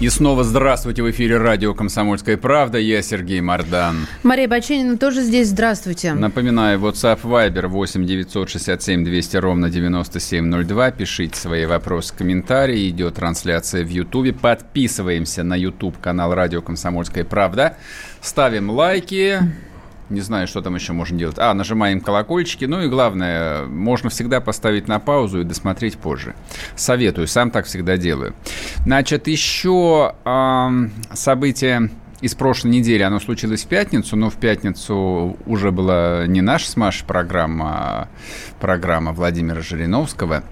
И снова здравствуйте. В эфире радио «Комсомольская правда». Я Сергей Мардан. Мария Баченина тоже здесь. Здравствуйте. Напоминаю, WhatsApp, Viber 8 967 200 ровно 9702. Пишите свои вопросы, комментарии. Идет трансляция в YouTube. Подписываемся на YouTube-канал «Радио «Комсомольская правда». Ставим лайки. Не знаю, что там еще можно делать. Нажимаем колокольчики. Ну и главное, можно всегда поставить на паузу и досмотреть позже. Советую, сам так всегда делаю. Значит, еще событие из прошлой недели. Оно случилось в пятницу, но в пятницу уже была не наша с Машей программа, программа Владимира Жириновского.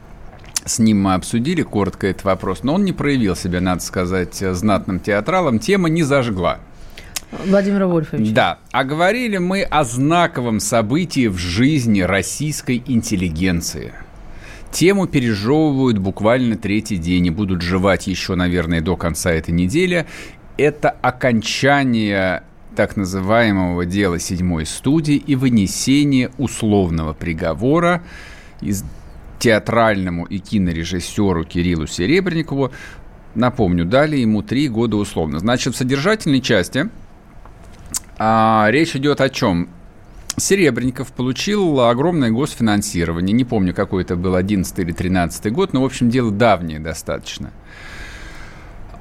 С ним мы обсудили коротко этот вопрос, но он не проявил себя, надо сказать, знатным театралом. Тема не зажгла Владимира Вольфовича. Да. А говорили мы о знаковом событии в жизни российской интеллигенции. Тему пережевывают буквально третий день и будут жевать еще, наверное, до конца этой недели. Это окончание так называемого дела 7-й студии и вынесение условного приговора из театральному и кинорежиссеру Кириллу Серебренникову. Напомню, дали ему 3 года условно. Значит, в содержательной части... речь идет о чем? Серебренников получил огромное госфинансирование. Не помню, какой это был, 11 или 13 год, но, в общем, дело давнее достаточно.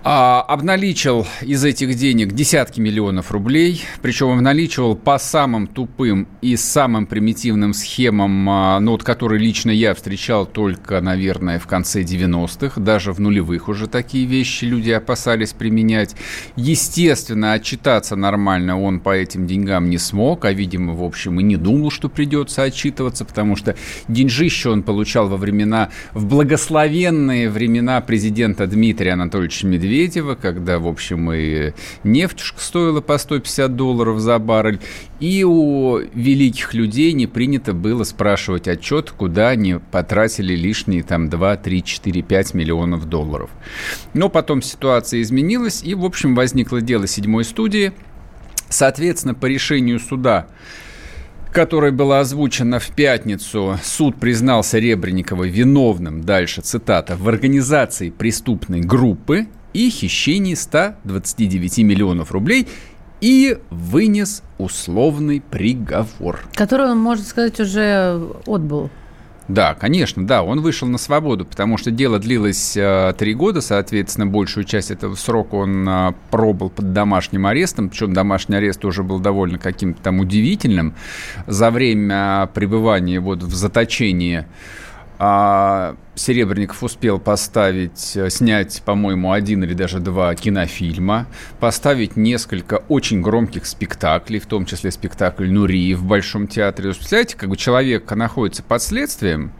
Обналичил из этих денег десятки миллионов рублей, причем обналичивал по самым тупым и самым примитивным схемам, вот которые лично я встречал только, наверное, в конце 90-х, даже в нулевых уже такие вещи люди опасались применять. Естественно, отчитаться нормально он по этим деньгам не смог, а, видимо, в общем, и не думал, что придется отчитываться, потому что деньжище он получал во времена, в благословенные времена президента Дмитрия Анатольевича Медведева, когда, в общем, и нефтюшка стоила по $150 за баррель, и у великих людей не принято было спрашивать отчет, куда они потратили лишние там 2, 3, 4, 5 миллионов долларов. Но потом ситуация изменилась, и, в общем, возникло дело 7-й студии. Соответственно, по решению суда, которая была озвучена в пятницу, суд признал Серебренникова виновным, дальше цитата, в организации преступной группы и хищении 129 миллионов рублей и вынес условный приговор. Который он, можно сказать, уже отбыл. Да, конечно, да, он вышел на свободу, потому что дело длилось 3 года, соответственно, большую часть этого срока он пробыл под домашним арестом, причем домашний арест уже был довольно каким-то там удивительным. За время пребывания вот в заточении Серебренников успел снять, по-моему, 1 или даже 2 кинофильма, поставить несколько очень громких спектаклей, в том числе спектакль «Нуреев» в Большом театре. Представляете, как бы человек находится под следствием,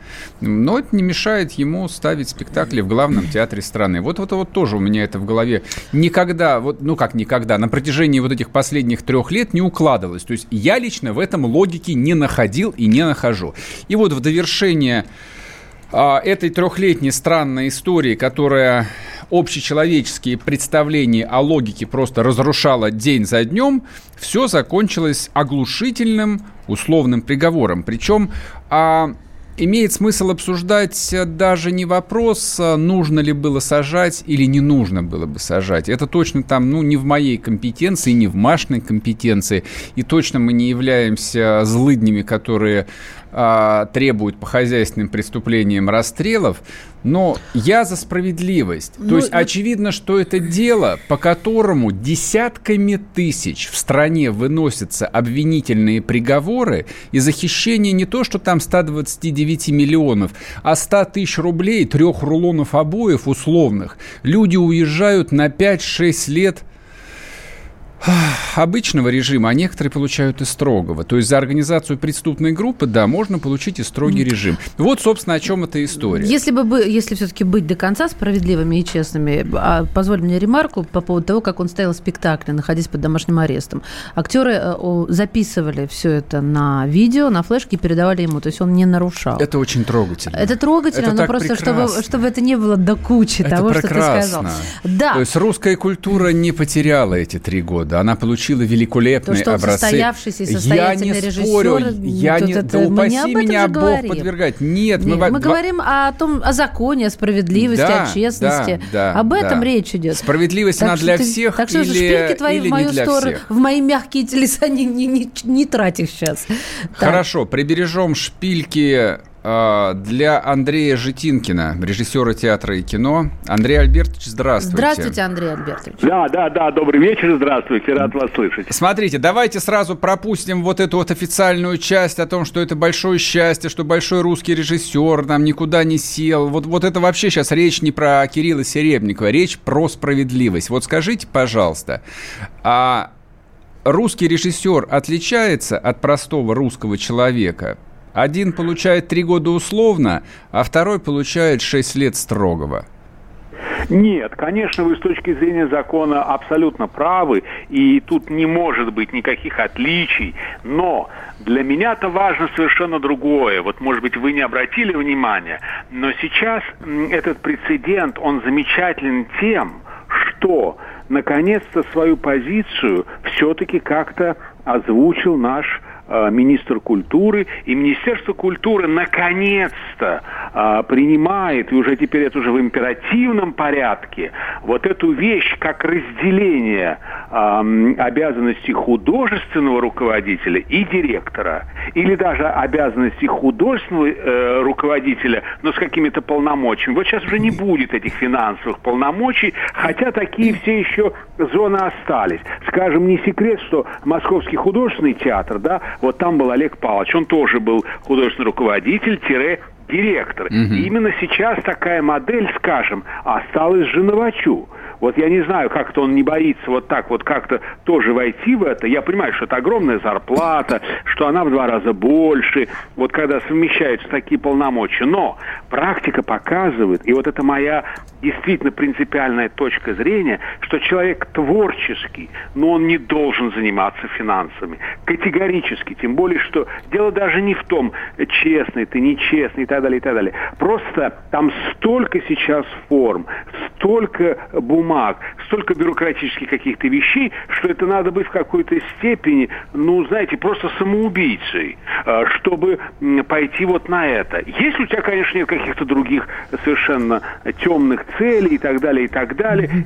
но это не мешает ему ставить спектакли в главном театре страны. Вот тоже у меня это в голове никогда, на протяжении вот этих последних 3 лет не укладывалось. То есть я лично в этом логике не находил и не нахожу. И вот в довершение этой 3-летней странной истории, которая общечеловеческие представления о логике просто разрушала день за днем, все закончилось оглушительным условным приговором. Причем имеет смысл обсуждать даже не вопрос, нужно ли было сажать или не нужно было бы сажать. Это точно там, не в моей компетенции, не в Машиной компетенции. И точно мы не являемся злыднями, которые требуют по хозяйственным преступлениям расстрелов. Но я за справедливость. То есть очевидно, что это дело, по которому десятками тысяч в стране выносятся обвинительные приговоры и за хищение не то, что там 129 миллионов, а 100 тысяч рублей, 3 рулонов обоев условных. Люди уезжают на 5-6 лет обычного режима, а некоторые получают и строгого. То есть за организацию преступной группы, да, можно получить и строгий режим. Вот, собственно, о чем эта история. Если все-таки быть до конца справедливыми и честными, позволь мне ремарку по поводу того, как он ставил спектакли, находясь под домашним арестом. Актеры записывали все это на видео, на флешке и передавали ему. То есть он не нарушал. Это очень трогательно. Это трогательно, это но просто чтобы это не было до кучи это того, прекрасно. Что ты сказал. Да. То есть русская культура не потеряла эти 3 года. Она получила великолепные образцы. Состоявшийся и состоятельный режиссер. Я не спорю. Да упаси меня Бог подвергать. Нет, мы говорим о законе, о справедливости, о честности. Об этом речь идет. Справедливость, она для всех или не для всех. Так что шпильки твои в мою сторону, в мои мягкие телеса не трать их сейчас. Хорошо, прибережем шпильки для Андрея Житинкина, режиссера театра и кино. Андрей Альбертович, здравствуйте. Здравствуйте, Андрей Альбертович. Да, добрый вечер, здравствуйте, рад вас слышать. Смотрите, давайте сразу пропустим вот эту вот официальную часть о том, что это большое счастье, что большой русский режиссер нам никуда не сел. Вот это вообще сейчас речь не про Кирилла Серебренникова, речь про справедливость. Вот скажите, пожалуйста, а русский режиссер отличается от простого русского человека? Один получает 3 года условно, а второй получает 6 лет строгого. Нет, конечно, вы с точки зрения закона абсолютно правы, и тут не может быть никаких отличий, но для меня-то важно совершенно другое. Вот, может быть, вы не обратили внимания, но сейчас этот прецедент, он замечателен тем, что, наконец-то, свою позицию все-таки как-то озвучил наш министр культуры, и Министерство культуры наконец-то принимает, и уже теперь это уже в императивном порядке, вот эту вещь, как разделение обязанностей художественного руководителя и директора, или даже обязанностей художественного руководителя, но с какими-то полномочиями. Вот сейчас уже не будет этих финансовых полномочий, хотя такие все еще зоны остались. Скажем, не секрет, что Московский художественный театр, да, вот там был Олег Павлович, он тоже был художественный руководитель, директор. И именно сейчас такая модель, скажем, осталась же Новачу. Вот я не знаю, как-то он не боится вот так вот как-то тоже войти в это. Я понимаю, что это огромная зарплата, что она в 2 раза больше, вот когда совмещаются такие полномочия. Но практика показывает, и вот это моя действительно принципиальная точка зрения, что человек творческий, но он не должен заниматься финансами. Категорически, тем более, что дело даже не в том, честный ты, нечестный и так далее, и так далее. Просто там столько сейчас форм, столько бумаг, столько бюрократических каких-то вещей, что это надо быть в какой-то степени, ну, знаете, просто самоубийцей, чтобы пойти вот на это. Если у тебя, конечно, нет каких-то других совершенно темных целей и так далее,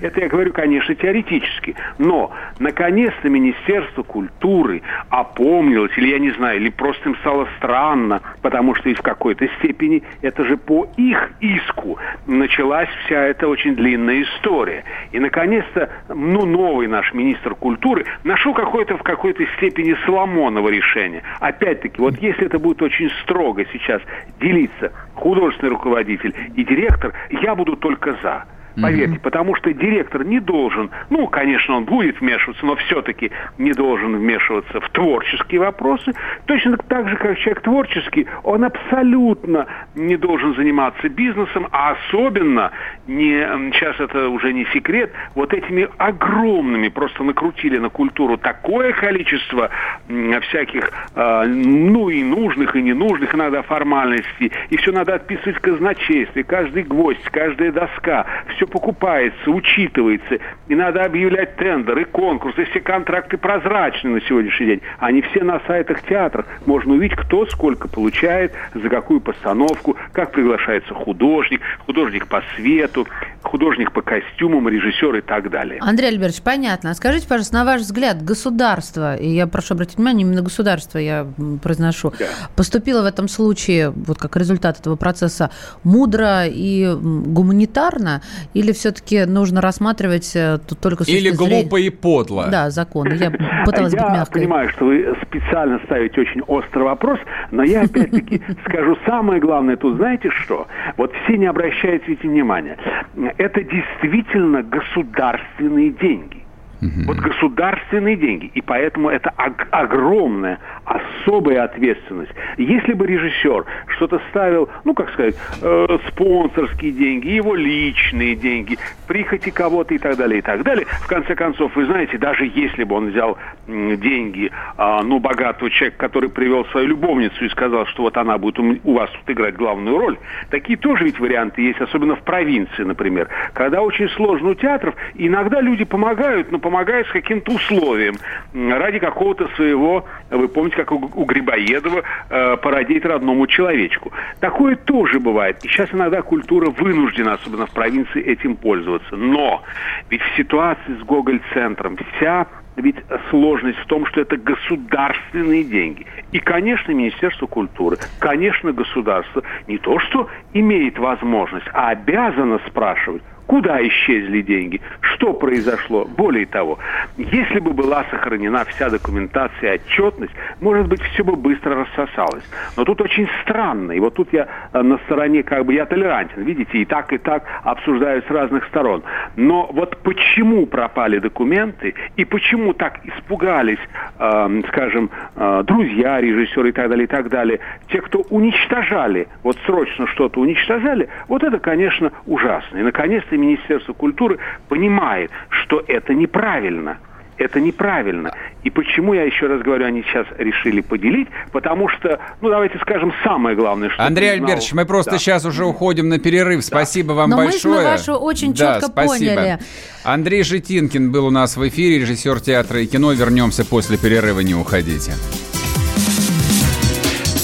это я говорю, конечно, теоретически. Но, наконец-то, Министерство культуры опомнилось, или, я не знаю, или просто им стало странно, потому что и в какой-то степени это же по их иску началась вся эта очень длинная история. И, наконец-то, ну, новый наш министр культуры нашел какое-то в какой-то степени Соломоново решение. Опять-таки, вот если это будет очень строго сейчас делиться художественный руководитель и директор, я буду только за. Поверьте, потому что директор не должен, ну, конечно, он будет вмешиваться, но все-таки не должен вмешиваться в творческие вопросы. Точно так же, как человек творческий, он абсолютно не должен заниматься бизнесом, а особенно, сейчас это уже не секрет, вот этими огромными, просто накрутили на культуру такое количество всяких, ну, и нужных, и ненужных, иногда формальностей, и все надо отписывать в казначействе, каждый гвоздь, каждая доска, все покупается, учитывается, и надо объявлять тендеры, конкурсы, все контракты прозрачны на сегодняшний день. Они все на сайтах театров. Можно увидеть, кто сколько получает, за какую постановку, как приглашается художник, художник по свету, художник по костюмам, режиссер и так далее. Андрей Альбертович, понятно. А скажите, пожалуйста, на ваш взгляд, государство, и я прошу обратить внимание, именно государство я произношу, да, поступило в этом случае, вот как результат этого процесса, мудро и гуманитарно, или все-таки нужно рассматривать тут только... Или глупо и подло. Да, закон. Я пыталась быть мягкой. Я понимаю, что вы специально ставите очень острый вопрос, но я опять-таки скажу самое главное тут, знаете что? Вот все не обращают ведь внимания. Это действительно государственные деньги. Вот государственные деньги. И поэтому это огромная, особая ответственность. Если бы режиссер что-то ставил, ну, как сказать, спонсорские деньги, его личные деньги, прихоти кого-то и так далее, в конце концов, вы знаете, даже если бы он взял деньги, ну, богатого человека, который привел свою любовницу и сказал, что вот она будет у вас тут играть главную роль, такие тоже ведь варианты есть, особенно в провинции, например. Когда очень сложно у театров, иногда люди помогают, но помогают с каким-то условием, ради какого-то своего, вы помните, как у Грибоедова, породить родному человечку. Такое тоже бывает. И сейчас иногда культура вынуждена, особенно в провинции, этим пользоваться. Но ведь в ситуации с Гоголь-центром вся ведь сложность в том, что это государственные деньги. И, конечно, Министерство культуры, конечно, государство не то, что имеет возможность, а обязано спрашивать, куда исчезли деньги, что произошло. Более того, если бы была сохранена вся документация и отчетность, может быть, все бы быстро рассосалось. Но тут очень странно, и вот тут я на стороне, как бы, я толерантен, видите, и так обсуждаю с разных сторон. Но вот почему пропали документы, и почему так испугались, скажем, друзья режиссеры и так далее, те, кто уничтожали, вот срочно что-то уничтожали, вот это, конечно, ужасно. И, наконец-то, Министерство культуры понимает, что это неправильно. Это неправильно. И почему, я еще раз говорю, они сейчас решили поделить? Потому что, ну, давайте скажем, самое главное, что... Андрей Альбертович, мы просто сейчас уже уходим на перерыв. Спасибо вам большое. Но мы вашу очень четко поняли. Андрей Житинкин был у нас в эфире, режиссер театра и кино. Вернемся после перерыва, не уходите.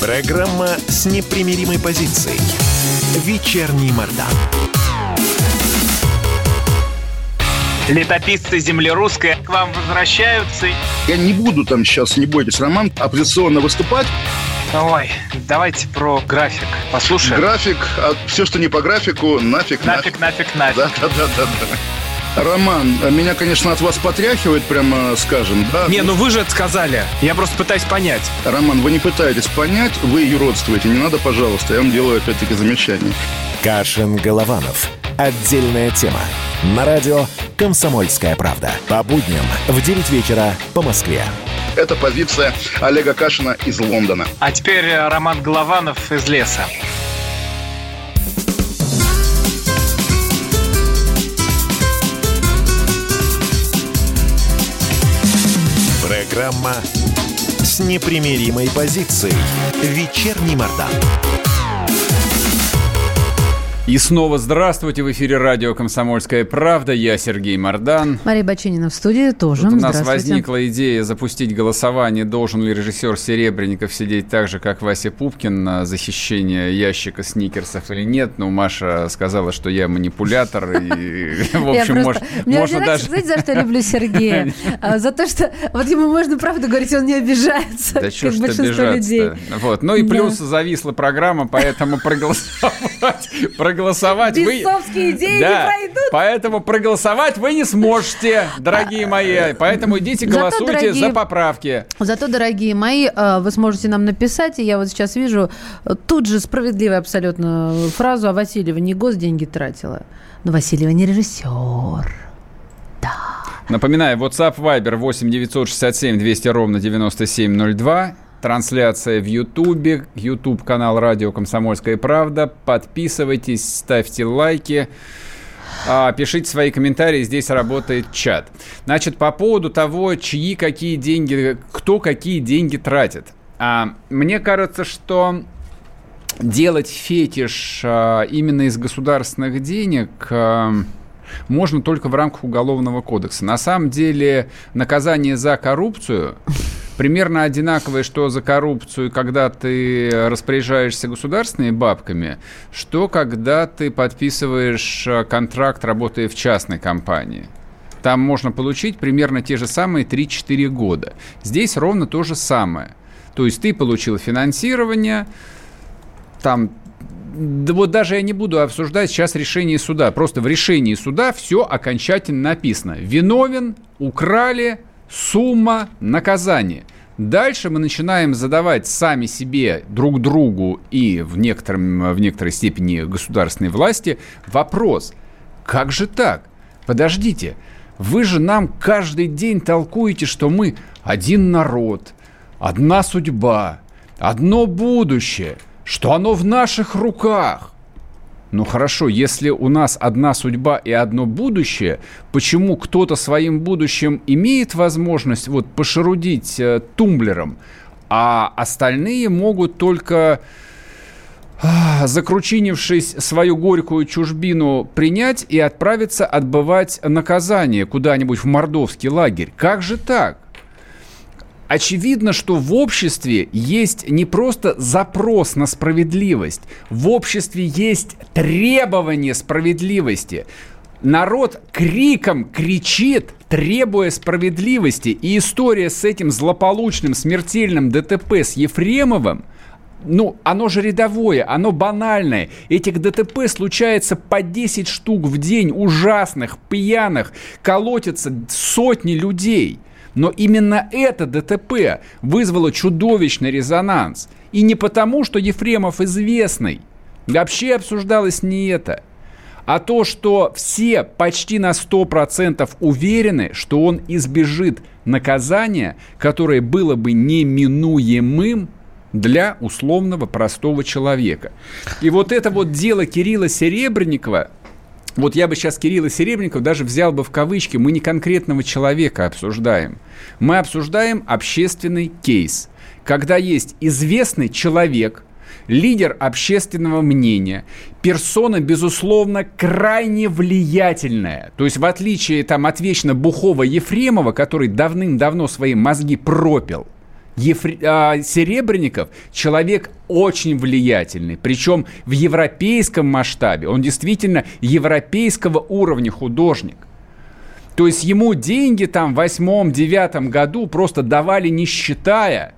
Программа с непримиримой позицией. Вечерний Мардан. Летописцы земли русской к вам возвращаются. Я не буду там сейчас, не бойтесь, Роман, оппозиционно выступать. Ой, давайте про график послушаем. График, а все, что не по графику, нафиг, нафиг. Нафиг. Да. Роман, меня, конечно, от вас потряхивает, прямо скажем. Да? Не, ну вы же это сказали, я просто пытаюсь понять. Роман, вы не пытаетесь понять, вы юродствуете, не надо, пожалуйста, я вам делаю опять-таки замечание. Кашин-Голованов. Отдельная тема. На радио «Комсомольская правда». По будням в 9 вечера по Москве. Это позиция Олега Кашина из Лондона. А теперь Роман Голованов из леса. Программа с непримиримой позицией. Вечерний Мардан. И снова здравствуйте. В эфире радио «Комсомольская правда». Я Сергей Мардан. Мария Баченина в студии тоже. Тут у нас возникла идея запустить голосование, должен ли режиссер Серебренников сидеть так же, как Вася Пупкин, за хищение ящика сникерсов или нет. Но Маша сказала, что я манипулятор. В общем, можно даже... Знаете, за что люблю Сергея? За то, что вот ему можно правду говорить, он не обижается, как большинство людей. Ну и плюс зависла программа, поэтому проголосовать вы... Бесовские идеи не пройдут. Поэтому проголосовать вы не сможете, дорогие мои. Поэтому идите, голосуйте за поправки. Зато, дорогие мои, вы сможете нам написать, и я вот сейчас вижу тут же справедливую абсолютно фразу: а Васильева не госденьги тратила. Но Васильева не режиссер. Да. Напоминаю, WhatsApp, Viber 8-967-200-97-02. Трансляция в Ютубе, Ютуб-канал «Радио Комсомольская правда». Подписывайтесь, ставьте лайки, пишите свои комментарии, здесь работает чат. Значит, по поводу того, чьи какие деньги, кто какие деньги тратит. Мне кажется, что делать фетиш именно из государственных денег... можно только в рамках Уголовного кодекса. На самом деле наказание за коррупцию примерно одинаковое, что за коррупцию, когда ты распоряжаешься государственными бабками, что когда ты подписываешь контракт, работая в частной компании. Там можно получить примерно те же самые 3-4 года. Здесь ровно то же самое. То есть ты получил финансирование, там... Да вот даже я не буду обсуждать сейчас решение суда. Просто в решении суда все окончательно написано. Виновен, украли, сумма, наказание. Дальше мы начинаем задавать сами себе, друг другу и в некоторой степени государственной власти вопрос. Как же так? Подождите, Вы же нам каждый день толкуете, что мы один народ, одна судьба, одно будущее, что оно в наших руках. Ну хорошо, если у нас одна судьба и одно будущее, почему кто-то своим будущим имеет возможность вот пошерудить тумблером, а остальные могут только, закручинившись, свою горькую чужбину принять и отправиться отбывать наказание куда-нибудь в мордовский лагерь? Как же так? Очевидно, что в обществе есть не просто запрос на справедливость. В обществе есть требование справедливости. Народ криком кричит, требуя справедливости. И история с этим злополучным смертельным ДТП с Ефремовым, ну, оно же рядовое, оно банальное. Этих ДТП случается по 10 штук в день, ужасных, пьяных, колотятся сотни людей. Но именно это ДТП вызвало чудовищный резонанс. И не потому, что Ефремов известный. Вообще обсуждалось не это. А то, что все почти на 100% уверены, что он избежит наказания, которое было бы неминуемым для условного простого человека. И вот это вот дело Кирилла Серебренникова, вот я бы сейчас Кирилла Серебренникова даже взял бы в кавычки. Мы не конкретного человека обсуждаем. Мы обсуждаем общественный кейс. Когда есть известный человек, лидер общественного мнения, персона, безусловно, крайне влиятельная. То есть в отличие там, от вечно бухого Ефремова, который давным-давно свои мозги пропил, Серебренников человек очень влиятельный, причем в европейском масштабе. Он действительно европейского уровня художник. То есть ему деньги там в 2008-2009 году просто давали не считая.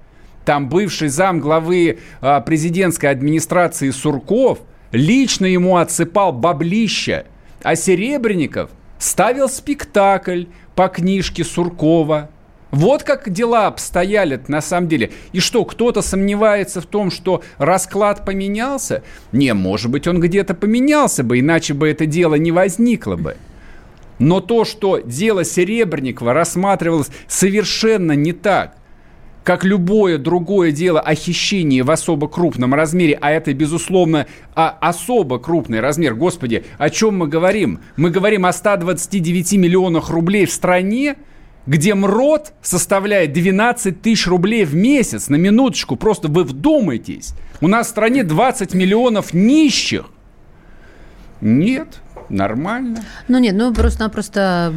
Там бывший зам главы президентской администрации Сурков лично ему отсыпал баблища, а Серебренников ставил спектакль по книжке Суркова. Вот как дела обстояли на самом деле. И что, кто-то сомневается в том, что расклад поменялся? Не, может быть, он где-то поменялся бы, иначе бы это дело не возникло бы. Но то, что дело Серебренникова рассматривалось совершенно не так, как любое другое дело о хищении в особо крупном размере, а это, безусловно, особо крупный размер. Господи, о чем мы говорим? Мы говорим о 129 миллионах рублей в стране, где МРОТ составляет 12 тысяч рублей в месяц. На минуточку, просто вы вдумайтесь. У нас в стране 20 миллионов нищих. Нет, нормально. Ну нет, ну просто-напросто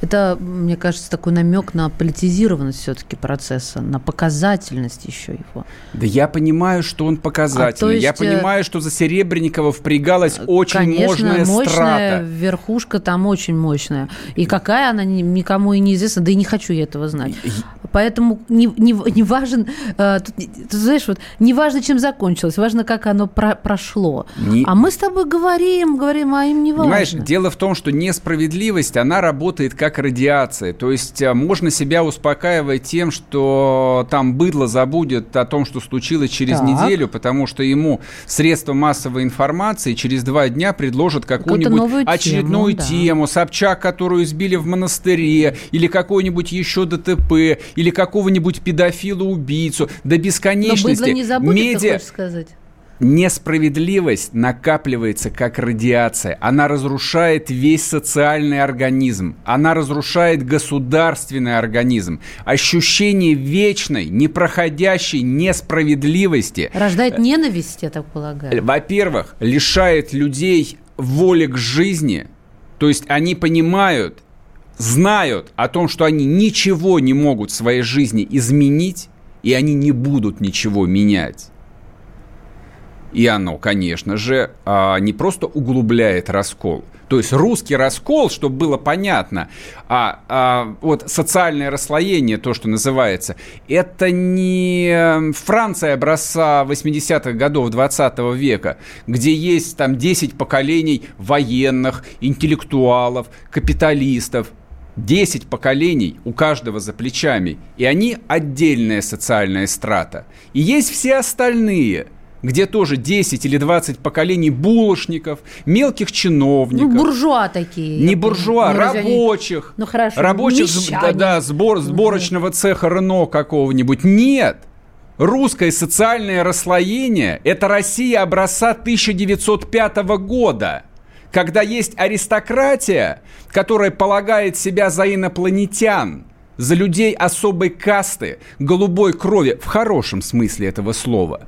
это, мне кажется, такой намек на политизированность все-таки процесса, на показательность еще его. Да я понимаю, что он показательный. Я понимаю, что за Серебренникова впрягалась очень мощная страта. Верхушка там очень мощная. И какая она, никому и неизвестна, да и не хочу я этого знать. Поэтому не важен, ты знаешь, вот не важно, чем закончилось, важно, как оно прошло. А мы с тобой говорим, а им не важно. Понимаешь, дело в том, что несправедливость, она работает как радиация. То есть можно себя успокаивать тем, что там быдло забудет о том, что случилось через неделю, потому что ему средства массовой информации через 2 дня предложат какую-нибудь очередную тему. Собчак, которую избили в монастыре, или какой-нибудь еще ДТП, или какого-нибудь педофила-убийцу. До бесконечности. Но быдло не забудет, ты хочешь сказать? Несправедливость накапливается как радиация. Она разрушает весь социальный организм. Она разрушает государственный организм. Ощущение вечной, непроходящей несправедливости рождает ненависть, я так полагаю. Во-первых, лишает людей воли к жизни. То есть они понимают, знают о том, что они ничего не могут в своей жизни изменить, и они не будут ничего менять. И оно, конечно же, не просто углубляет раскол. То есть русский раскол, чтобы было понятно, вот социальное расслоение, то, что называется, это не Франция образца 80-х годов 20 века, где есть там 10 поколений военных, интеллектуалов, капиталистов. 10 поколений у каждого за плечами, и они отдельная социальная страта. И есть все остальные – где тоже 10 или 20 поколений булочников, мелких чиновников. Ну, буржуа такие. Не буржуа, рабочих. Ну, хорошо, рабочих сборочного цеха Renault какого-нибудь. Нет. Русское социальное расслоение – это Россия образца 1905 года, когда есть аристократия, которая полагает себя за инопланетян, за людей особой касты, голубой крови, в хорошем смысле этого слова.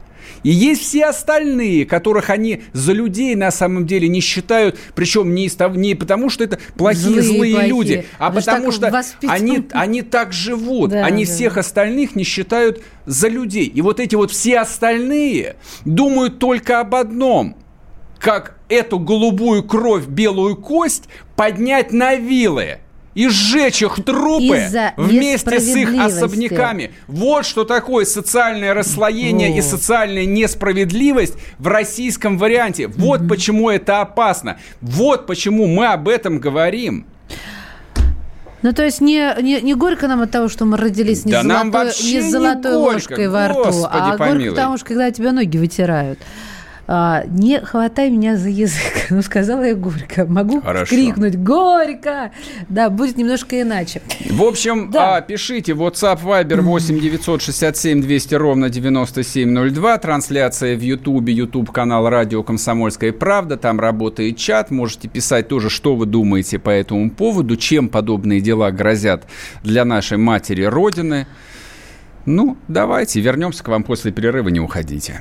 И есть все остальные, которых они за людей на самом деле не считают, причем не потому, что это плохие люди, а потому что они так живут, да, они всех остальных не считают за людей. И вот эти вот все остальные думают только об одном – как эту голубую кровь, белую кость поднять на вилы и сжечь их трупы вместе с их особняками. Вот что такое социальное расслоение и социальная несправедливость в российском варианте. Вот почему это опасно. Вот почему мы об этом говорим. Ну, то есть не горько нам от того, что мы родились не, да золотой, не с золотой не горько, ложкой во рту, а горько потому, что когда тебя ноги вытирают. Не хватай меня за язык. Ну, сказала я горько. Могу крикнуть горько. Да, будет немножко иначе. В общем, да. Пишите WhatsApp, Viber 8-967-200-97-02. Трансляция в Ютубе, YouTube-канал «Радио Комсомольская правда». Там работает чат. Можете писать тоже, что вы думаете по этому поводу, чем подобные дела грозят для нашей матери Родины. Ну, давайте вернемся к вам после перерыва. Не уходите.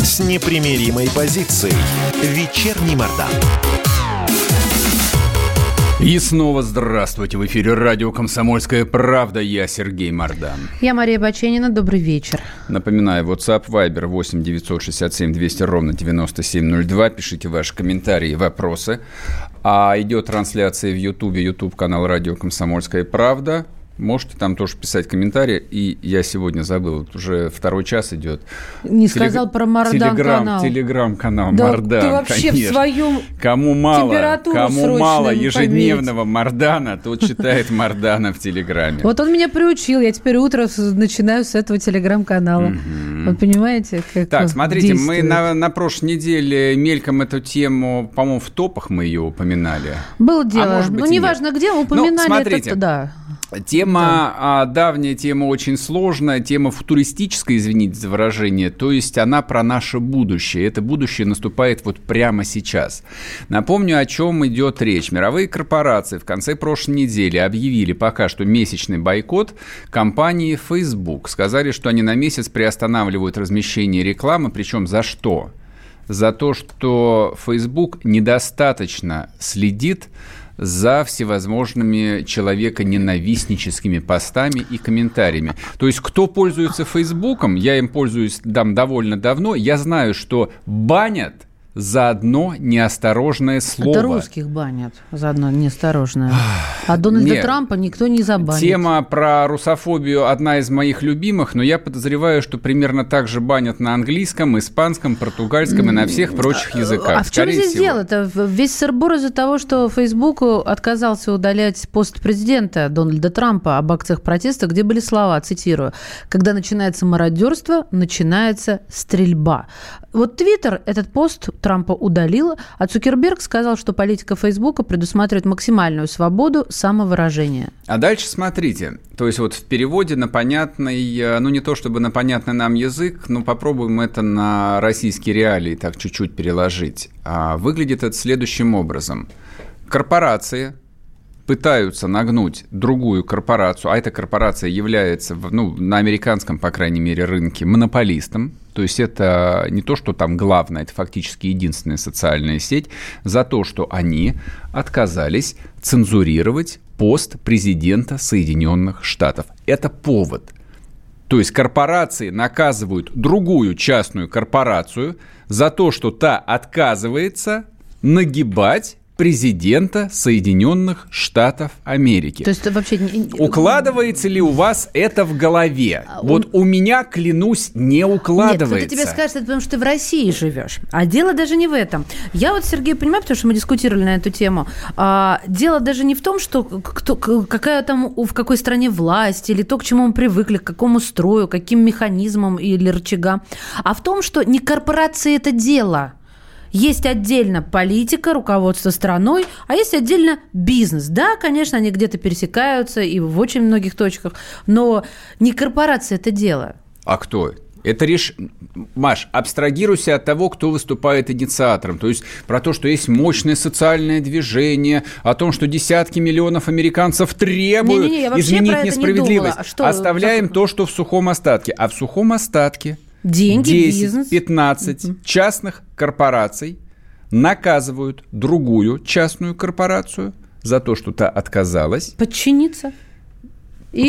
с непримиримой позицией. Вечерний Мардан. И снова здравствуйте. В эфире радио «Комсомольская правда». Я Сергей Мардан. Я Мария Баченина. Добрый вечер. Напоминаю, WhatsApp, Viber 8-967-200-97-02. Пишите ваши комментарии и вопросы. А идет трансляция в Ютубе, YouTube-канал «Радио Комсомольская правда». Можете там тоже писать комментарии. И я сегодня забыл, уже второй час идет. Не сказал про Мардан-канал. Телеграм-канал Мардан, конечно. Да ты вообще в своем температуру срочно не померить. Кому мало ежедневного Мардана, тот читает Мардана в Телеграме. Вот он меня приучил. Я теперь утро начинаю с этого Телеграм-канала. Вы понимаете, как так, смотрите, мы на прошлой неделе мельком эту тему, по-моему, в топах мы ее упоминали. Было дело. Ну, неважно где, упоминали это, да. Тема, давняя тема, очень сложная, тема футуристическая, извините за выражение, то есть она про наше будущее. Это будущее наступает вот прямо сейчас. Напомню, о чем идет речь. Мировые корпорации в конце прошлой недели объявили пока что месячный бойкот компании Facebook. Сказали, что они на месяц приостанавливают размещение рекламы, причем за что? За то, что Facebook недостаточно следит за всевозможными человеконенавистническими постами и комментариями. То есть, кто пользуется Фейсбуком, я им пользуюсь там довольно давно, я знаю, что банят за одно неосторожное слово. Это русских банят за одно неосторожное. А Дональда Трампа никто не забанит. Тема про русофобию одна из моих любимых, но я подозреваю, что примерно так же банят на английском, испанском, португальском и на всех прочих языках. А в чем здесь дело-то? Весь сыр-бор из-за того, что Facebook отказался удалять пост президента Дональда Трампа об акциях протеста, где были слова, цитирую, «Когда начинается мародерство, начинается стрельба». Вот Twitter этот пост Трампа удалила, а Цукерберг сказал, что политика Фейсбука предусматривает максимальную свободу самовыражения. А дальше смотрите. То есть вот в переводе на понятный, ну не то чтобы на понятный нам язык, но попробуем это на российские реалии так чуть-чуть переложить. Выглядит это следующим образом. Корпорации пытаются нагнуть другую корпорацию, а эта корпорация является, ну, на американском, по крайней мере, рынке монополистом, то есть это не то, что там главное, это фактически единственная социальная сеть, за то, что они отказались цензурировать пост президента Соединенных Штатов. Это повод. То есть корпорации наказывают другую частную корпорацию за то, что та отказывается нагибать президента Соединенных Штатов Америки. То есть вообще... Укладывается ли у вас это в голове? Вот у меня, клянусь, не укладывается. Нет, кто-то тебе скажет, это потому что ты в России живешь. А дело даже не в этом. Я вот, Сергей, понимаю, потому что мы дискутировали на эту тему. Дело даже не в том, что какая там, в какой стране власть, или то, к чему мы привыкли, к какому строю, каким механизмам или рычагам, а в том, что не корпорации это дело. Есть отдельно политика, руководство страной, а есть отдельно бизнес. Да, конечно, они где-то пересекаются и в очень многих точках, но не корпорация это дело. А кто? Это Маш, абстрагируйся от того, кто выступает инициатором. То есть про то, что есть мощное социальное движение, о том, что десятки миллионов американцев требуют изменить несправедливость. Оставляем то, что в сухом остатке. А в сухом остатке... Деньги, 10, бизнес. 15 частных корпораций наказывают другую частную корпорацию за то, что та отказалась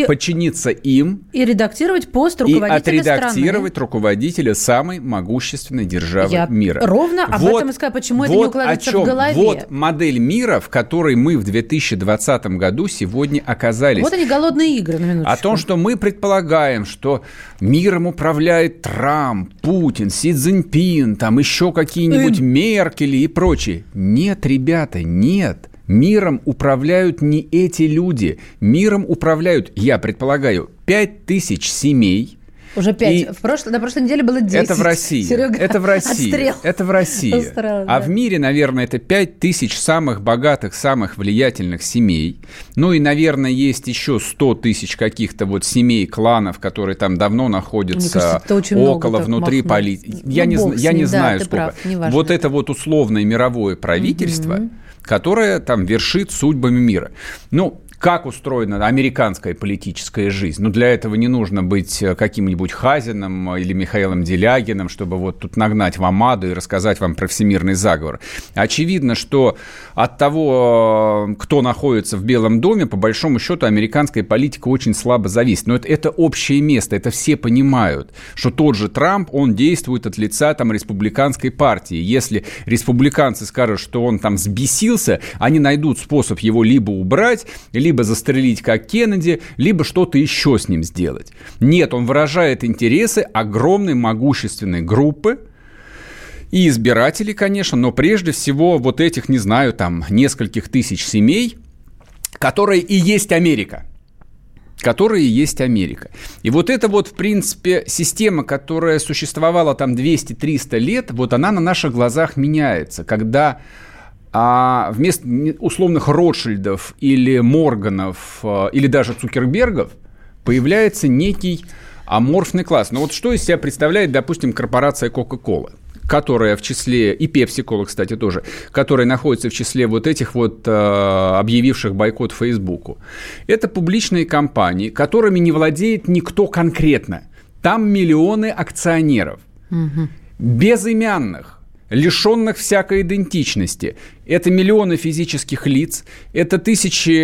подчиниться им и редактировать пост руководителя страны. И отредактировать руководителя самой могущественной державы мира. Ровно об этом и сказала, почему это не укладывается в голове. Вот модель мира, в которой мы в 2020 году сегодня оказались. Вот они, голодные игры, на минуточку. О том, что мы предполагаем, что миром управляет Трамп, Путин, Си Цзиньпин, там еще какие-нибудь Меркели и прочие. Нет, ребята, нет. Миром управляют не эти люди. Миром управляют, я предполагаю, 5000 семей. Уже 5. На прошлой неделе было 10. Это в России. Серега, это в России. Отстрел. Это в России. Отстрел, да. А в мире, наверное, это 5000 самых богатых, самых влиятельных семей. Ну и, наверное, есть еще 100 тысяч каких-то вот семей, кланов, которые там давно находятся, кажется, около, внутри политики. Я не знаю, сколько. Прав, вот это вот условное мировое правительство, которая там вершит судьбами мира. Ну, как устроена американская политическая жизнь? Ну, для этого не нужно быть каким-нибудь Хазиным или Михаилом Делягиным, чтобы вот тут нагнать вам аду и рассказать вам про всемирный заговор. Очевидно, что от того, кто находится в Белом доме, по большому счету, американская политика очень слабо зависит. Но это общее место, это все понимают, что тот же Трамп, он действует от лица там республиканской партии. Если республиканцы скажут, что он там сбесился, они найдут способ его либо убрать, либо застрелить, как Кеннеди, либо что-то еще с ним сделать. Нет, он выражает интересы огромной могущественной группы и избирателей, конечно, но прежде всего вот этих, не знаю, там нескольких тысяч семей, которые и есть Америка. И вот эта вот, в принципе, система, которая существовала там 200-300 лет, вот она на наших глазах меняется, когда... А вместо условных Ротшильдов или Морганов или даже Цукербергов появляется некий аморфный класс. Но вот что из себя представляет, допустим, корпорация Coca-Cola, которая в числе, и Pepsi-Cola, кстати, тоже, которая находится в числе вот этих вот объявивших бойкот Фейсбуку. Это публичные компании, которыми не владеет никто конкретно. Там миллионы акционеров, безымянных, лишенных всякой идентичности. Это миллионы физических лиц, это тысячи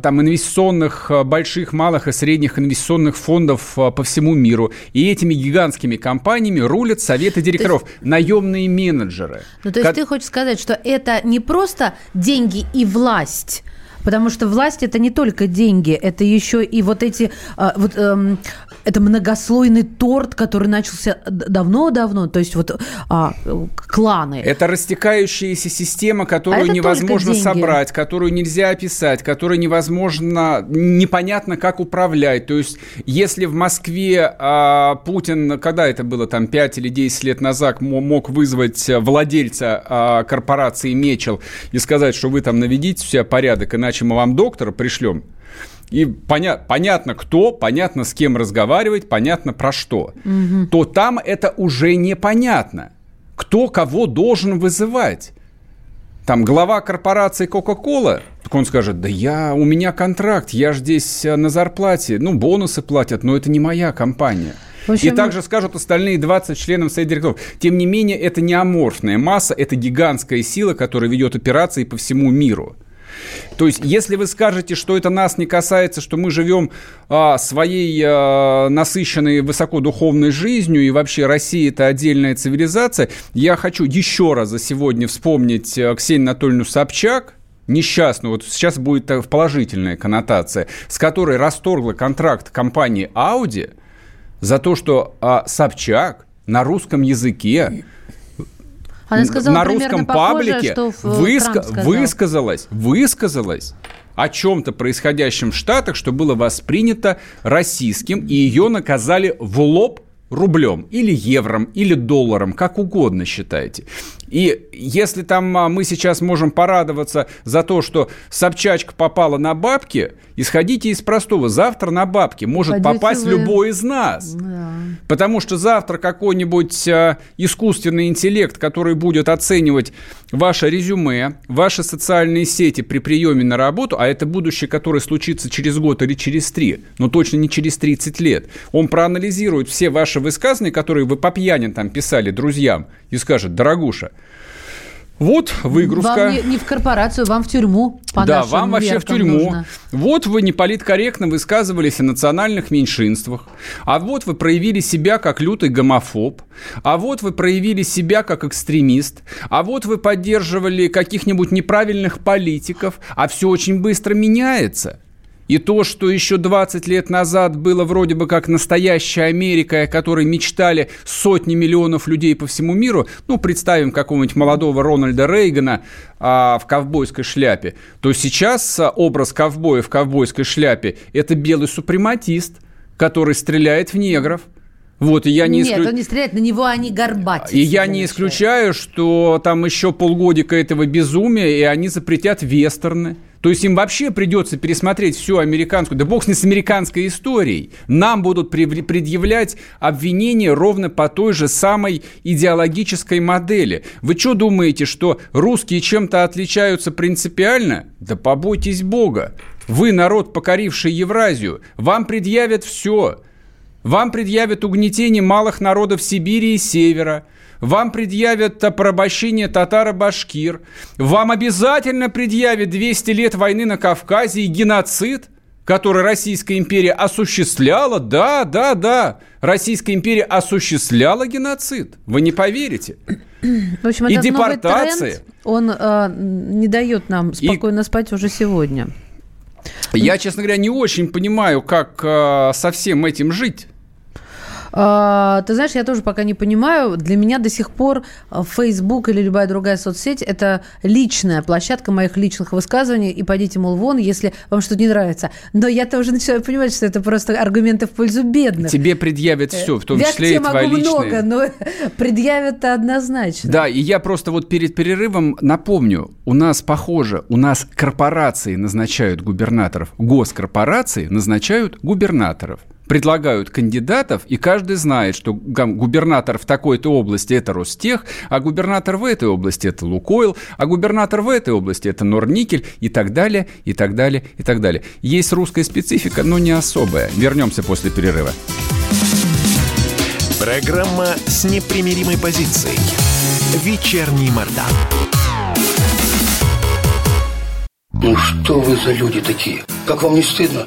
там, инвестиционных, больших, малых и средних инвестиционных фондов по всему миру. И этими гигантскими компаниями рулят советы директоров, наемные менеджеры. Ну, то есть ты хочешь сказать, что это не просто деньги и власть, Потому что власть – это не только деньги, это еще и вот эти... это многослойный торт, который начался давно-давно, то есть вот кланы. Это растекающаяся система, которую невозможно собрать, которую нельзя описать, которой невозможно, непонятно, как управлять. То есть если в Москве Путин, когда это было, там 5 или 10 лет назад, мог вызвать владельца корпорации «Мечел» и сказать, что вы там наведите у себя порядок, иначе мы вам доктора пришлем. И понятно кто, понятно с кем разговаривать, понятно про что, то там это уже непонятно, кто кого должен вызывать. Там глава корпорации Coca-Cola, так он скажет, да у меня контракт, я же здесь на зарплате, бонусы платят, но это не моя компания. И также скажут остальные 20 членов совета директоров. Тем не менее, это не аморфная масса, это гигантская сила, которая ведет операции по всему миру. То есть, если вы скажете, что это нас не касается, что мы живем своей насыщенной высокодуховной жизнью, и вообще Россия – это отдельная цивилизация, я хочу еще раз за сегодня вспомнить Ксению Анатольевну Собчак, несчастную, вот сейчас будет положительная коннотация, с которой расторгла контракт компании Audi за то, что Собчак на русском языке, она сказала, на русском паблике похоже, что высказалась о чем-то происходящем в Штатах, что было воспринято российским, и ее наказали в лоб рублем или евром, или долларом, как угодно считайте. И если там мы сейчас можем порадоваться за то, что Собчачка попала на бабки, исходите из простого. Завтра на бабки может попасть любой из нас. Да. Потому что завтра какой-нибудь искусственный интеллект, который будет оценивать ваше резюме, ваши социальные сети при приеме на работу, а это будущее, которое случится через год или через 3, но точно не через 30 лет, он проанализирует все ваши высказывания, которые вы по пьяни там писали друзьям, и скажет, дорогуша, вот выгрузка. Вам не в корпорацию, вам в тюрьму. Да, вам вообще в тюрьму. Нужно. Вот вы неполиткорректно высказывались о национальных меньшинствах. А вот вы проявили себя как лютый гомофоб. А вот вы проявили себя как экстремист. А вот вы поддерживали каких-нибудь неправильных политиков. А все очень быстро меняется. И то, что еще 20 лет назад было вроде бы как настоящая Америка, о которой мечтали сотни миллионов людей по всему миру, представим какого-нибудь молодого Рональда Рейгана в ковбойской шляпе, то сейчас образ ковбоя в ковбойской шляпе – это белый супрематист, который стреляет в негров. Вот, и я не он не стреляет, на него они горбатятся. И я не исключаю, что там еще полгодика этого безумия, и они запретят вестерны. То есть им вообще придется пересмотреть всю американскую... Да бог с ней, с американской историей. Нам будут предъявлять обвинения ровно по той же самой идеологической модели. Вы что думаете, что русские чем-то отличаются принципиально? Да побойтесь Бога. Вы народ, покоривший Евразию. Вам предъявят все. Вам предъявят угнетение малых народов Сибири и Севера. Вам предъявят порабощение татаро-башкир. Вам обязательно предъявят 200 лет войны на Кавказе и геноцид, который Российская империя осуществляла. Да. Российская империя осуществляла геноцид. Вы не поверите. В общем, и депортации. Тренд, он не дает нам спокойно спать уже сегодня. Я, честно говоря, не очень понимаю, как со всем этим жить. Ты знаешь, я тоже пока не понимаю. Для меня до сих пор Facebook или любая другая соцсеть – это личная площадка моих личных высказываний. И пойдите, мол, вон, если вам что-то не нравится. Но я-то уже начинаю понимать, что это просто аргументы в пользу бедных. Тебе предъявят все, в том числе и твои личные. Я могу много, но предъявят-то однозначно. Да, и я просто вот перед перерывом напомню. У нас, похоже, корпорации назначают губернаторов. Госкорпорации назначают губернаторов. Предлагают кандидатов, и каждый знает, что губернатор в такой-то области – это Ростех, а губернатор в этой области – это Лукойл, а губернатор в этой области – это Норникель, и так далее, и так далее, и так далее. Есть русская специфика, но не особая. Вернемся после перерыва. Программа с непримиримой позицией. Вечерний Мардан. Ну что вы за люди такие? Как вам не стыдно?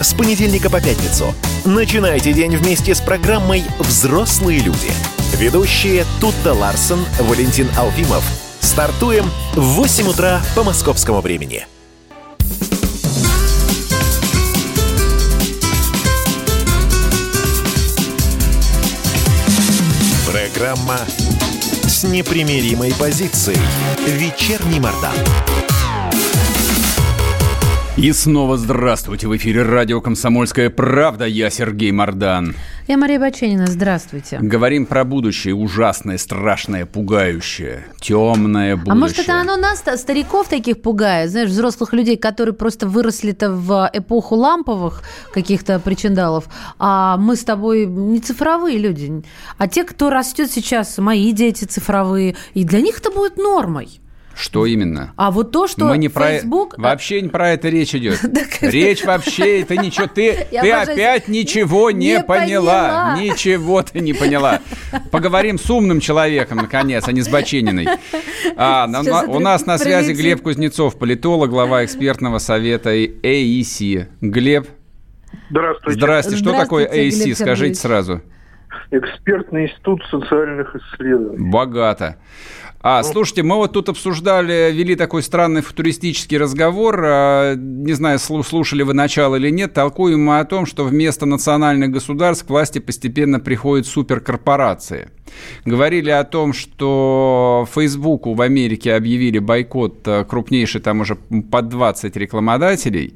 С понедельника по пятницу. Начинайте день вместе с программой «Взрослые люди». Ведущие Тутта Ларсен, Валентин Алфимов. Стартуем в 8 утра по московскому времени. Программа с непримиримой позицией. Вечерний Мардан. И снова здравствуйте. В эфире радио «Комсомольская правда». Я Сергей Мардан. Я Мария Баченина. Здравствуйте. Говорим про будущее. Ужасное, страшное, пугающее. Темное будущее. А может, это оно нас, стариков таких, пугает? Знаешь, взрослых людей, которые просто выросли-то в эпоху ламповых каких-то причиндалов. А мы с тобой не цифровые люди. А те, кто растет сейчас, мои дети цифровые. И для них это будет нормой. Что именно? А вот то, что Facebook... Вообще не про это речь идет. Речь вообще, это ничего... Ты опять ничего не поняла. Ничего ты не поняла. Поговорим с умным человеком, наконец, а не с Бачениной. У нас на связи Глеб Кузнецов, политолог, глава экспертного совета АЭСи. Глеб? Здравствуйте. Здрасте. Что такое АЭСи? Скажите сразу. Экспертный институт социальных исследований. Богато. Слушайте, мы вот тут обсуждали, вели такой странный футуристический разговор, не знаю, слушали вы начало или нет, толкуем мы о том, что вместо национальных государств к власти постепенно приходят суперкорпорации. Говорили о том, что Фейсбуку в Америке объявили бойкот крупнейший, там уже под 20 рекламодателей,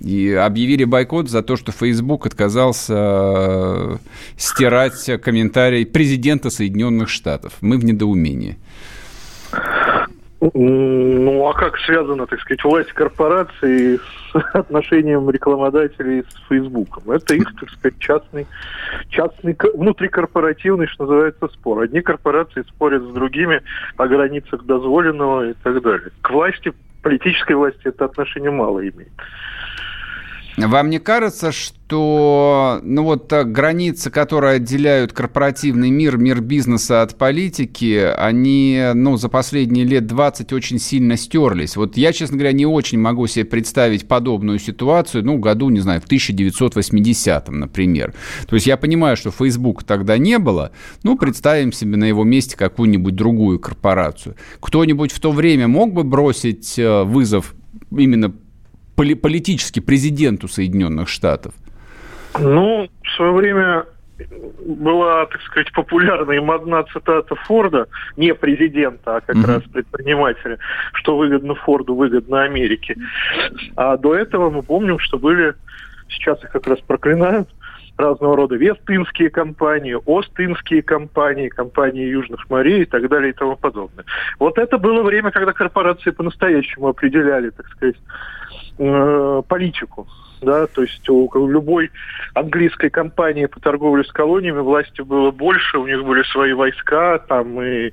и объявили бойкот за то, что Facebook отказался стирать комментарии президента Соединенных Штатов. Мы в недоумении. Ну, а как связана, так сказать, власть корпорации с отношением рекламодателей с Фейсбуком? Это их, так сказать, частный внутрикорпоративный, что называется, спор. Одни корпорации спорят с другими о границах дозволенного и так далее. К власти, политической власти, это отношение мало имеет. Вам не кажется, что границы, которые отделяют корпоративный мир, мир бизнеса от политики, они за последние лет 20 очень сильно стерлись? Вот я, честно говоря, не очень могу себе представить подобную ситуацию, в 1980-м, например. То есть я понимаю, что Facebook тогда не было, представим себе на его месте какую-нибудь другую корпорацию. Кто-нибудь в то время мог бы бросить вызов именно политически президенту Соединенных Штатов? В свое время была, так сказать, популярна и модна цитата Форда, не президента, а как раз предпринимателя, что выгодно Форду, выгодно Америке. А до этого мы помним, что были, сейчас их как раз проклинают, разного рода вестинские компании, остинские компании, компании южных морей и так далее и тому подобное. Вот это было время, когда корпорации по-настоящему определяли, так сказать, политику. Да, то есть у любой английской компании по торговле с колониями власти было больше, у них были свои войска, там и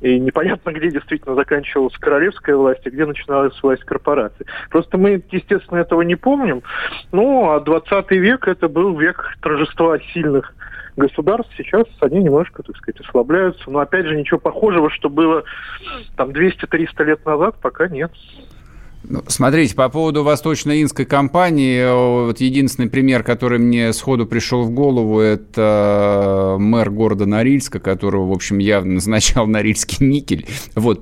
непонятно, где действительно заканчивалась королевская власть, и где начиналась власть корпораций. Просто мы, естественно, этого не помним. А 20 век это был век торжества сильных государств, сейчас они немножко, так сказать, ослабляются. Но опять же, ничего похожего, что было там 200-300 лет назад, пока нет. Смотрите, по поводу восточно-индской компании, вот единственный пример, который мне сходу пришел в голову, это мэр города Норильска, которого, в общем, явно назначал Норильский никель,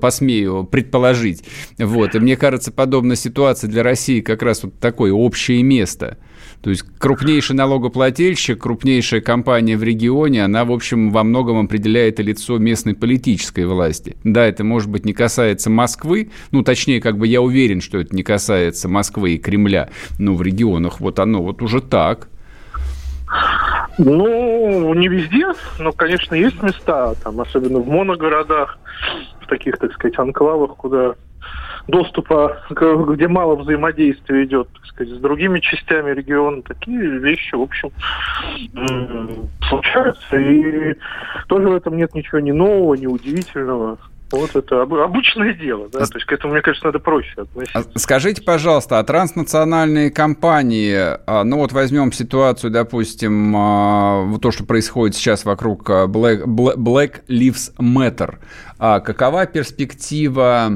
посмею предположить. И мне кажется, подобная ситуация для России как раз такое общее место. То есть крупнейший налогоплательщик, крупнейшая компания в регионе, она, в общем, во многом определяет и лицо местной политической власти. Да, это, может быть, не касается Москвы, я уверен, что это не касается Москвы и Кремля, но в регионах оно уже так. Не везде, но, конечно, есть места, там, особенно в моногородах, в таких, так сказать, анклавах, куда... доступа, где мало взаимодействия идет, так сказать, с другими частями региона, такие вещи, в общем, случаются. И тоже в этом нет ничего ни нового, ни удивительного. Вот это обычное дело, да, то есть к этому, мне кажется, надо проще относиться. Скажите, пожалуйста, а транснациональные компании, ну вот возьмем ситуацию, допустим, вот то, что происходит сейчас вокруг Black Lives Matter, какова перспектива,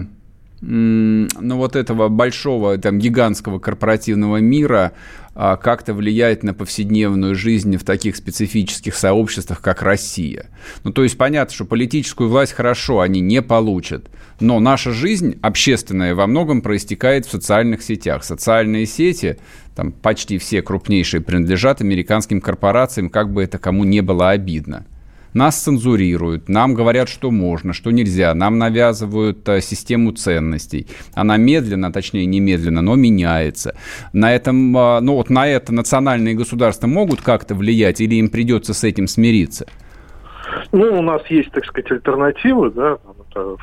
ну, вот этого большого, там, гигантского корпоративного мира как-то влияет на повседневную жизнь в таких специфических сообществах, как Россия? Ну, то есть, понятно, что политическую власть хорошо они не получат, но наша жизнь общественная во многом проистекает в социальных сетях. Социальные сети, там, почти все крупнейшие, принадлежат американским корпорациям, как бы это кому не было обидно. Нас цензурируют, нам говорят, что можно, что нельзя, нам навязывают систему ценностей. Она медленно, точнее, не медленно, но меняется. На этом, ну вот на это национальные государства могут как-то влиять или им придется с этим смириться? Ну, у нас есть, так сказать, альтернативы, да,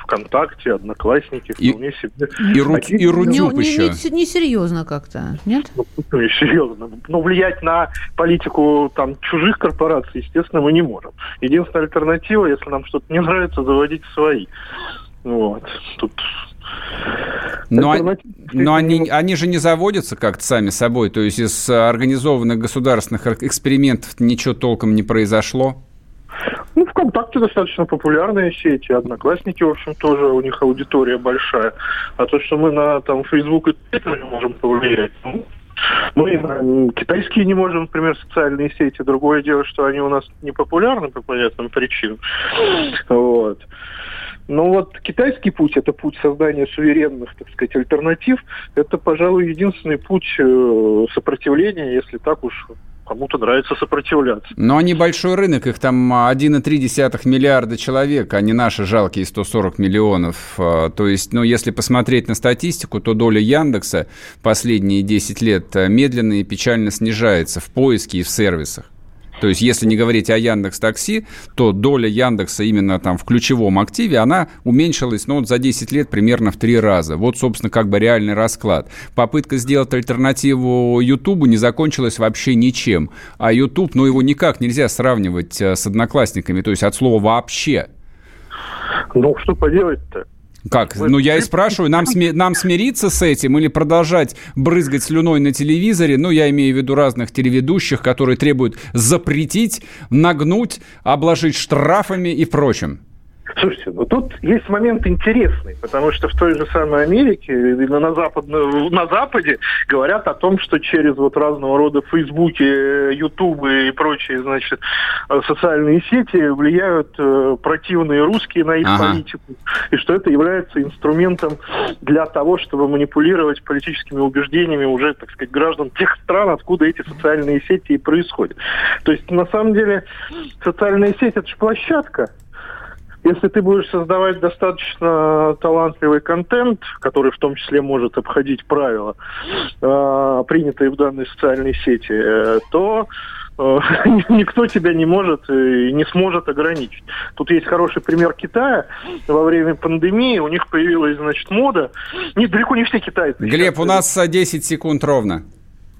ВКонтакте, Одноклассники, вполне себе. И Рутюб еще. Несерьезно как-то, нет? Ну, несерьезно. Но влиять на политику там чужих корпораций, естественно, мы не можем. Единственная альтернатива, если нам что-то не нравится, заводить свои. Вот. Тут... Но они же не заводятся как-то сами собой. То есть из организованных государственных экспериментов ничего толком не произошло? Ну, ВКонтакте достаточно популярные сети, Одноклассники, в общем, тоже у них аудитория большая. А то, что мы на там Facebook и Twitter не можем повлиять, мы на китайские не можем, например, социальные сети. Другое дело, что они у нас не популярны по понятным причинам. Вот. Но вот китайский путь, это путь создания суверенных, так сказать, альтернатив, это, пожалуй, единственный путь сопротивления, если так уж... Кому-то нравится сопротивляться. Но они большой рынок, их там 1,3 миллиарда человек, а не наши жалкие 140 миллионов. То есть, ну, если посмотреть на статистику, то доля Яндекса последние 10 лет медленно и печально снижается в поиске и в сервисах. То есть, если не говорить о Яндекс.Такси, то доля Яндекса именно там в ключевом активе, она уменьшилась, ну, вот за 10 лет примерно в 3 раза. Вот, собственно, как бы реальный расклад. Попытка сделать альтернативу Ютубу не закончилась вообще ничем. А Ютуб, ну, его никак нельзя сравнивать с Одноклассниками, то есть от слова «вообще». Ну, что поделать-то? Как? Ну, я и спрашиваю, нам смириться с этим или продолжать брызгать слюной на телевизоре? Ну, я имею в виду разных телеведущих, которые требуют запретить, нагнуть, обложить штрафами и прочим. Слушайте, ну тут есть момент интересный, потому что в той же самой Америке, именно на Западе говорят о том, что через вот разного рода Фейсбуки, Ютубы и прочие, значит, социальные сети влияют противные русские на их политику, и что это является инструментом для того, чтобы манипулировать политическими убеждениями уже, так сказать, граждан тех стран, откуда эти социальные сети и происходят. То есть, на самом деле, социальные сети – это же площадка. Если ты будешь создавать достаточно талантливый контент, который в том числе может обходить правила, принятые в данной социальной сети, то никто тебя не может и не сможет ограничить. Тут есть хороший пример Китая. Во время пандемии у них появилась, значит, мода. Нет, далеко не все китайцы. Глеб, у нас 10 секунд ровно.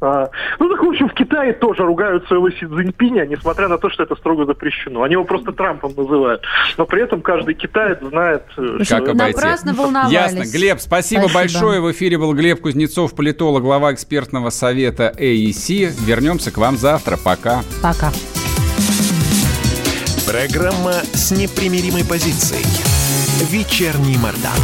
Ну, так, в общем, в Китае тоже ругают своего Си Цзиньпиня, несмотря на то, что это строго запрещено. Они его просто Трампом называют. Но при этом каждый китаец знает... Как обойти. Напрасно волновались. Ясно. Глеб, спасибо большое. В эфире был Глеб Кузнецов, политолог, глава экспертного совета АЭСи. Вернемся к вам завтра. Пока. Пока. Программа с непримиримой позицией. Вечерний Мардан.